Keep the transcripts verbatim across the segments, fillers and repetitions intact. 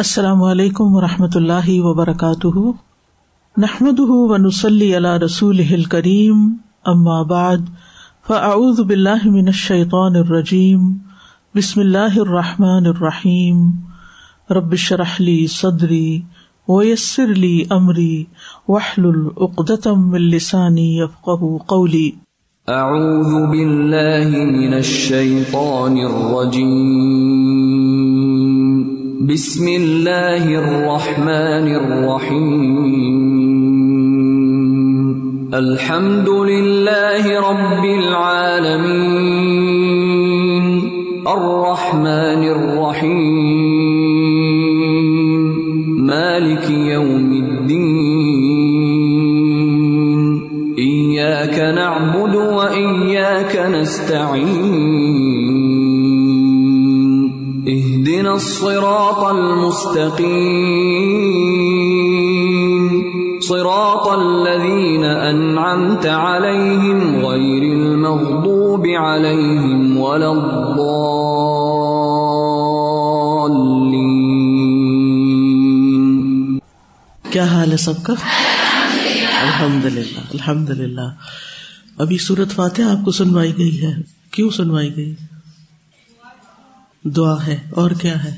السلام علیکم ورحمۃ اللہ وبرکاتہ، نحمده ونصلی علی رسوله الکریم، اما بعد فاعوذ باللہ من الشیطان الرجیم، بسم اللہ الرحمن الرحیم، رب اشرح لی صدری ویسر لی امری واحلل عقدۃ من لسانی یفقہوا قولی۔ اعوذ باللہ من الشیطان الرجیم، بسم اللہ الرحمن الرحیم، الحمد للہ رب العالمین، الرحمن الرحیم، مالک یوم الدین، ایاک نعبد و ایاک نستعین، اهدنا الصراط المستقيم، صراط الذين أنعمت عليهم غير المغضوب عليهم ولا الضالين۔ کیا حال ہے سب کا؟ الحمد للہ الحمد للہ۔ ابھی سورۃ فاتحہ آپ کو سنوائی گئی ہے، کیوں سنوائی گئی؟ دعا ہے، اور کیا ہے؟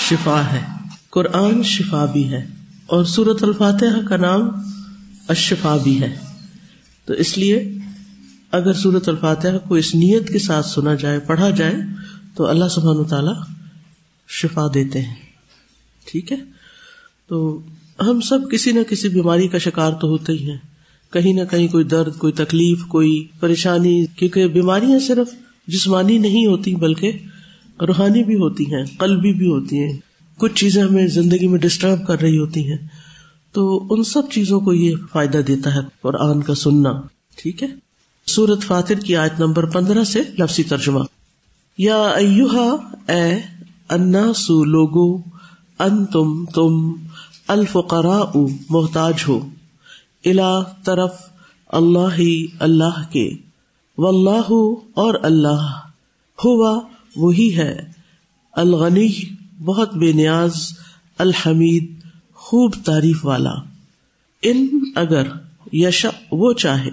شفا ہے۔ قرآن شفا بھی ہے، اور سورۃ الفاتحہ کا نام الشفا بھی ہے، تو اس لیے اگر سورۃ الفاتحہ کو اس نیت کے ساتھ سنا جائے، پڑھا جائے، تو اللہ سبحانہ وتعالی شفا دیتے ہیں۔ ٹھیک ہے، تو ہم سب کسی نہ کسی بیماری کا شکار تو ہوتے ہی ہیں، کہیں نہ کہیں کوئی درد، کوئی تکلیف، کوئی پریشانی، کیونکہ بیماریاں صرف جسمانی نہیں ہوتی بلکہ روحانی بھی ہوتی ہیں، قلبی بھی ہوتی ہیں، کچھ چیزیں ہمیں زندگی میں ڈسٹرب کر رہی ہوتی ہیں، تو ان سب چیزوں کو یہ فائدہ دیتا ہے قرآن کا سننا۔ ٹھیک ہے، سورۃ فاتر کی آیت نمبر پندرہ سے لفظی ترجمہ۔ یا ایہا، اے الناس، لوگو، انتم، تم، الفقراء، محتاج ہو، الی، طرف، اللہ، اللہ کے، واللہ، اور اللہ، ہوا، وہی ہے، الغنی، بہت بے نیاز، الحمید، خوب تعریف والا۔ ان، اگر، یشا، وہ چاہے،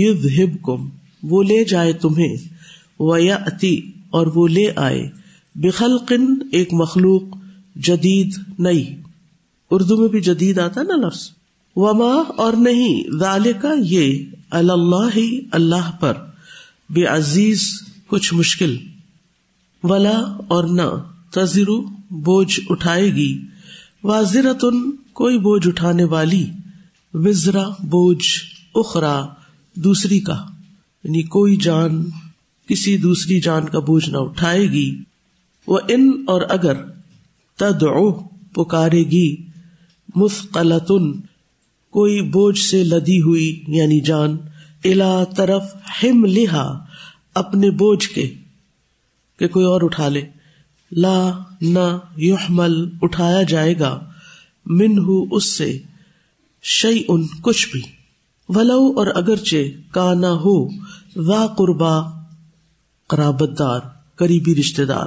یذھبکم، وہ لے جائے تمہیں، ویاتی، اور وہ لے آئے، بخلق، ایک مخلوق، جدید، نئی۔ اردو میں بھی جدید آتا نا لفظ۔ وما، اور نہیں، ذالک، یہ، علی اللہ، اللہ پر، بعزیز، کچھ مشکل، ولا، اور نہ، تزرو، بوجھ اٹھائے گی، وازرتن، کوئی بوجھ اٹھانے والی، وزرا، بوجھ، اخرا، دوسری کا، یعنی کوئی جان کسی دوسری جان کا بوجھ نہ اٹھائے گی۔ وان، اور اگر، تدعو، پکارے گی، مثقلتن، کوئی بوجھ سے لدی ہوئی یعنی جان، الا، طرف، حملھا، اپنے بوجھ کے، کہ کوئی اور اٹھا لے، لا، نہ، یحمل، اٹھایا جائے گا، منہ، اس سے، شیئن، کچھ بھی، ولو، اور اگرچہ، کانا، ہو، ذا قربا، قرابت دار، قریبی رشتے دار۔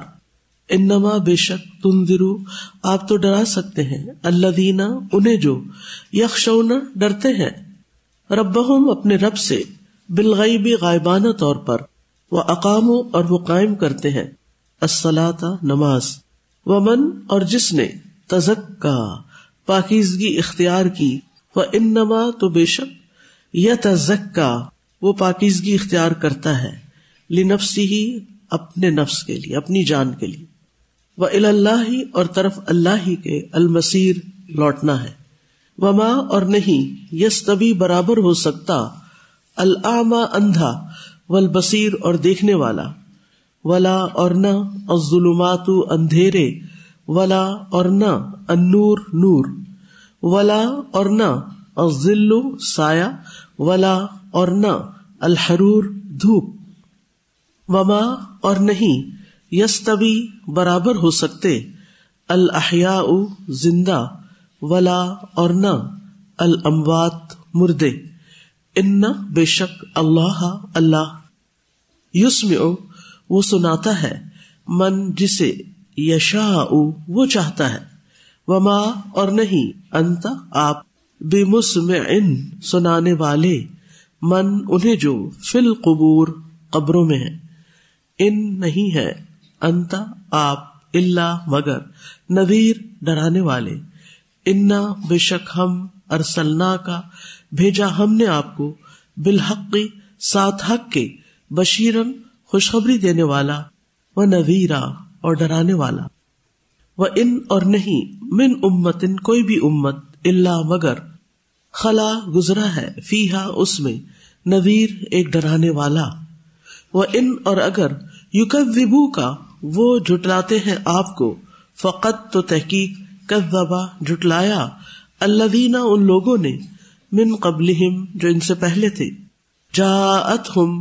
انما، بے شک، تنذرو، آپ تو ڈرا سکتے ہیں، الذین، انہیں جو، یخشون، ڈرتے ہیں، ربہم، اپنے رب سے، بالغیب، غائبانہ طور پر، وَأَقَامُوا، اور وہ قائم کرتے ہیں، الصَّلَاةَ، نماز، وَمَن، اور جس نے، تَزَكَّى، پاکیزگی اختیار کی، وَإِنَّمَا، تو بے شک، يَتَزَكَّى، وہ پاکیزگی اختیار کرتا ہے، لِنَفْسِهِ، اپنے نفس کے لیے، اپنی جان کے لیے، وَإِلَى اللَّهِ، اور طرف اللہ ہی کے، المصیر، لوٹنا ہے۔ وما، اور نہیں، یستوی، برابر ہو سکتا، الأعمى، اندھا، والبصیر، اور دیکھنے والا، ولا، اور نہ، الظلمات، اندھیرے، ولا، اور نہ، النور، نور، ولا، اور نہ، الظل، سایہ، ولا، اور نہ، الحرور، دھوپ۔ وما، اور نہیں، یستوی، برابر ہو سکتے، الاحیاء، زندہ، ولا، اور نہ، الاموات، مردے۔ ان، بے شک، اللہ، اللہ، یسمع، وہ سناتا ہے، من، جسے، یشاء وہ چاہتا ہے، وما اور نہیں، انت آپ، بمسمعن سنانے والے، من انہیں جو فی القبور قبروں میں ہیں، ان نہیں ہے، انت آپ، الا مگر، نذیر ڈرانے والے، انا بے شک ہم، ارسلنا کا بھیجا ہم نے آپ کو، بالحق ساتھ حق کے، بشیرن خوشخبری دینے والا، و نذیرا اور ڈرانے والا، و ان اور نہیں، من امتن کوئی بھی امت، الا مگر، خلا گزرا ہے، فیہا اس میں، نذیر ایک ڈرانے والا، و ان اور اگر، یکذبو کا وہ جھٹلاتے ہیں آپ کو، فقط تو تحقیق، کذبا جھٹلایا، الذین ان لوگوں نے، من قبلہم جو ان سے پہلے تھے، جاءتہم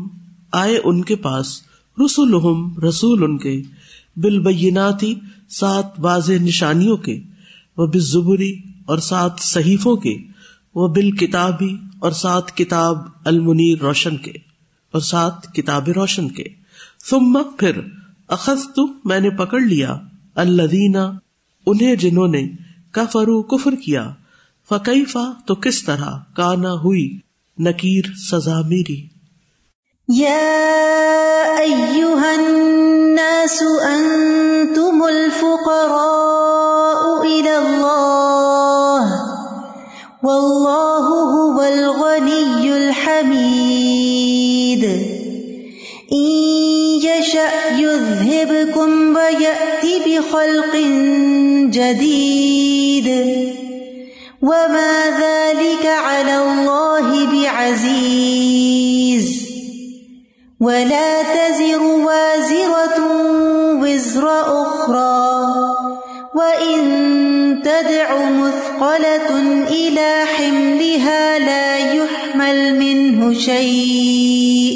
آئے ان کے پاس، رسولہم رسول ان کے، بالبیناتی ساتھ واضح نشانیوں کے، وبالزبری اور ساتھ صحیفوں کے، وبالکتابی اور ساتھ کتاب، المنیر روشن کے، اور ساتھ کتاب روشن کے، ثم پھر، اخذت میں نے پکڑ لیا، الذین انہیں جنہوں نے، کفروا کفر کیا، فکیفا تو کس طرح، کانا ہوئی، نکیر سزا میری. یا ایہا الناس انتم الفقراء الی اللہ واللہ هو الغنی الحمید. ان یشأ یذھبکم ویأتی بخلق جدید وما ذلک علی اللہ بعزیز. ولا تزر وازرة وزر أخرى وإن تدع مثقلة إلى حملها لا يحمل منه شيء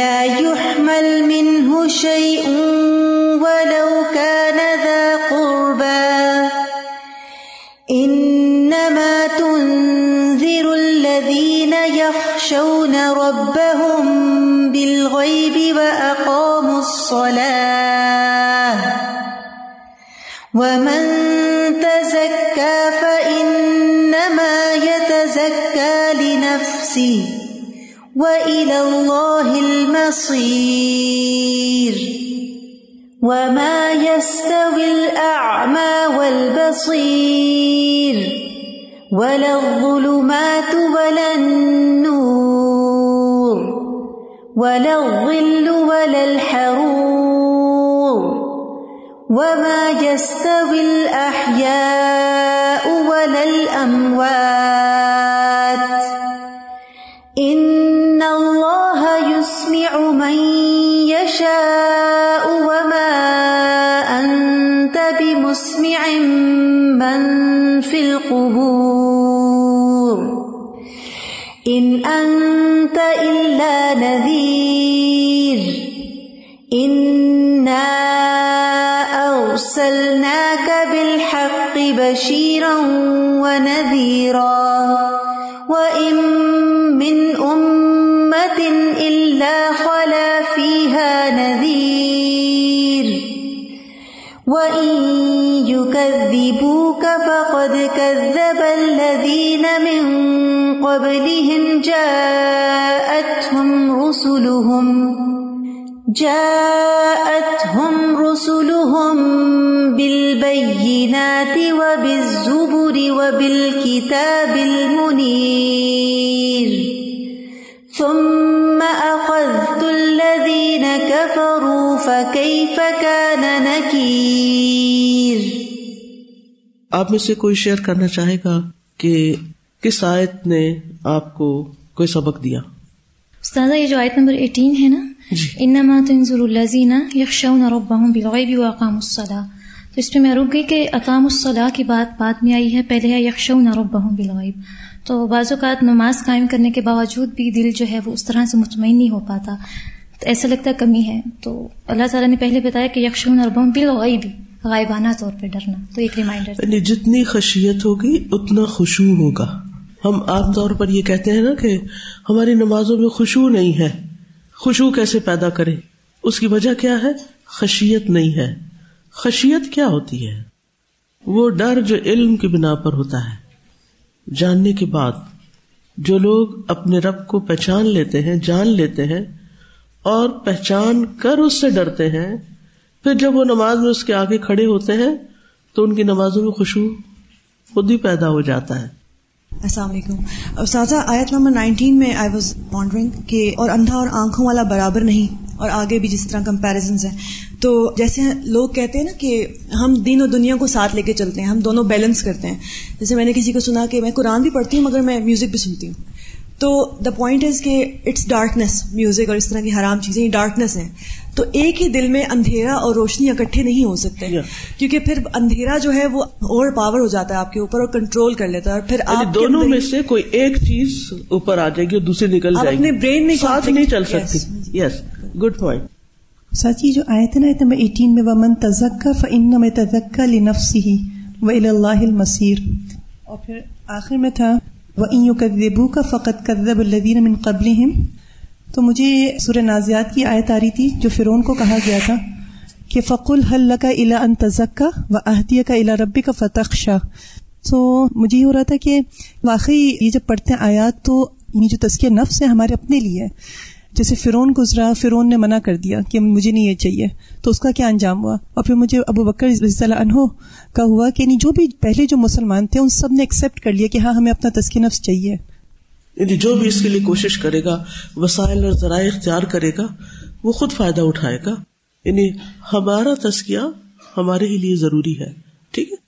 لا يحمل منه شيء ولو كان ذا قربى إنما تنذر الذين يخشون ربهم بالغيب وأقاموا الصلاة ومن تزكى فإنما يتزكى لنفسه وإلى الله المصير. وما يستوي الأعمى والبصير ولا الظلمات ولا النور ولا الظل ولا الحرور وما يستوي الأحياء ولا الأموات إن الله يسمع من يشاء وما أنت بمسمع من في القبور إن أنت إلا نذير. إنا أرسلناك بالحق بشيرا ونذيرا وإن من أمة إلا خلا فيها نذير. وإن يكذبوك فقد كذب الذين من قبلهم جاءتهم رسلهم جاءتهم رسلهم بالبينات وبالزبر وبالكتاب المنير. ثم أخذت الذين كفروا فكيف كان نكير. آپ میں سے کوئی شیئر کرنا چاہے گا کہ کس آیت نے آپ کو کوئی سبق دیا؟ استاذہ یہ جو آیت نمبر اٹھارہ ہے نا، انما تنذر الذین یخشون ربهم بالغیب واقاموا الصلاۃ، تو اس پہ میں رک گئی کہ اقام الصلاۃ کی بات بعد میں آئی ہے، پہلے ہے یخشون ربهم بالغیب. تو بعض اوقات نماز قائم کرنے کے باوجود بھی دل جو ہے وہ اس طرح سے مطمئن نہیں ہو پاتا، تو ایسا لگتا کمی ہے. تو اللہ تعالیٰ نے پہلے بتایا کہ یخشون ربهم بالغیب، غائبانہ طور پہ ڈرنا، تو ایک ریمائنڈر یعنی جتنی خشیت ہوگی اتنا خشوع ہوگا. ہم عام طور پر یہ کہتے ہیں نا کہ ہماری نمازوں میں خشوع نہیں ہے. خشوع کیسے پیدا کریں؟ اس کی وجہ کیا ہے؟ خشیت نہیں ہے. خشیت کیا ہوتی ہے؟ وہ ڈر جو علم کی بنا پر ہوتا ہے جاننے کے بعد، جو لوگ اپنے رب کو پہچان لیتے ہیں، جان لیتے ہیں اور پہچان کر اس سے ڈرتے ہیں، پھر جب وہ نماز میں اس کے آگے کھڑے ہوتے ہیں تو ان کی نمازوں میں خشوع خود ہی پیدا ہو جاتا ہے۔ السلام علیکم استاذہ، آیت نمبر نائنٹین میں آئی واز پونڈرنگ کہ اور اندھا اور آنکھوں والا برابر نہیں، اور آگے بھی جس طرح کمپیریزنز ہیں، تو جیسے لوگ کہتے ہیں نا کہ ہم دین اور دنیا کو ساتھ لے کے چلتے ہیں، ہم دونوں بیلنس کرتے ہیں۔ جیسے میں نے کسی کو سنا کہ میں قرآن بھی پڑھتی ہوں مگر میں میوزک بھی سنتی ہوں، تو دا پوائنٹ از کہ اٹس ڈارکنیس، میوزک اور اس طرح کی حرام چیزیں ڈارکنیس ہیں، تو ایک ہی دل میں اندھیرا اور روشنی اکٹھے نہیں ہو سکتے، yeah. کیونکہ پھر اندھیرا جو ہے وہ اوور پاور ہو جاتا ہے آپ کے اوپر اور کنٹرول کر لیتا ہے، اور پھر آپ دونوں میں سے کوئی ایک چیز اوپر آ جائے گی اور دوسری نکل جائے گی، اپنے برین میں ساتھ نہیں چل سکتی۔ Yes, good point. ساتھی جو آیت ہے نا، آیت نمبر اٹھارہ میں وَمَن تَزَکَّى فَإِنَّمَا يَتَزَکَّى لِنَفْسِهِ وَإِلَى اللَّهِ الْمَصِيرُ، اور پھر آخر میں تھا وَإِن يُكَذِّبُوكَ فَقَدْ كَذَّبَ الَّذِينَ مِن قَبْلِهِمْ۔ تو مجھے سورہ نازیات کی آیت آ رہی تھی جو فرعون کو کہا گیا تھا کہ فَقُلْ هَلْ لَكَ إِلَىٰ أَن تَزَكَّى وَأَهْدِيَكَ إِلَىٰ رَبِّكَ فَتَخْشَىٰ۔ سو مجھے یہ ہو رہا تھا کہ واقعی یہ جب پڑھتے ہیں آیات تو یہ جو تزکیہ نفس ہے ہمارے اپنے لیے ہے، جیسے فرعون گزرا، فرعون نے منع کر دیا کہ مجھے نہیں یہ چاہیے، تو اس کا کیا انجام ہوا، اور پھر مجھے ابو بکر رضی اللہ عنہ کا ہوا کہ نہیں، جو بھی پہلے جو مسلمان تھے ان سب نے ایکسیپٹ کر لیا کہ ہاں ہمیں اپنا تزکیہ نفس چاہیے۔ یعنی جو بھی اس کے لیے کوشش کرے گا، وسائل اور ذرائع اختیار کرے گا، وہ خود فائدہ اٹھائے گا۔ یعنی ہمارا تزکیہ ہمارے ہی لیے ضروری ہے، ٹھیک ہے،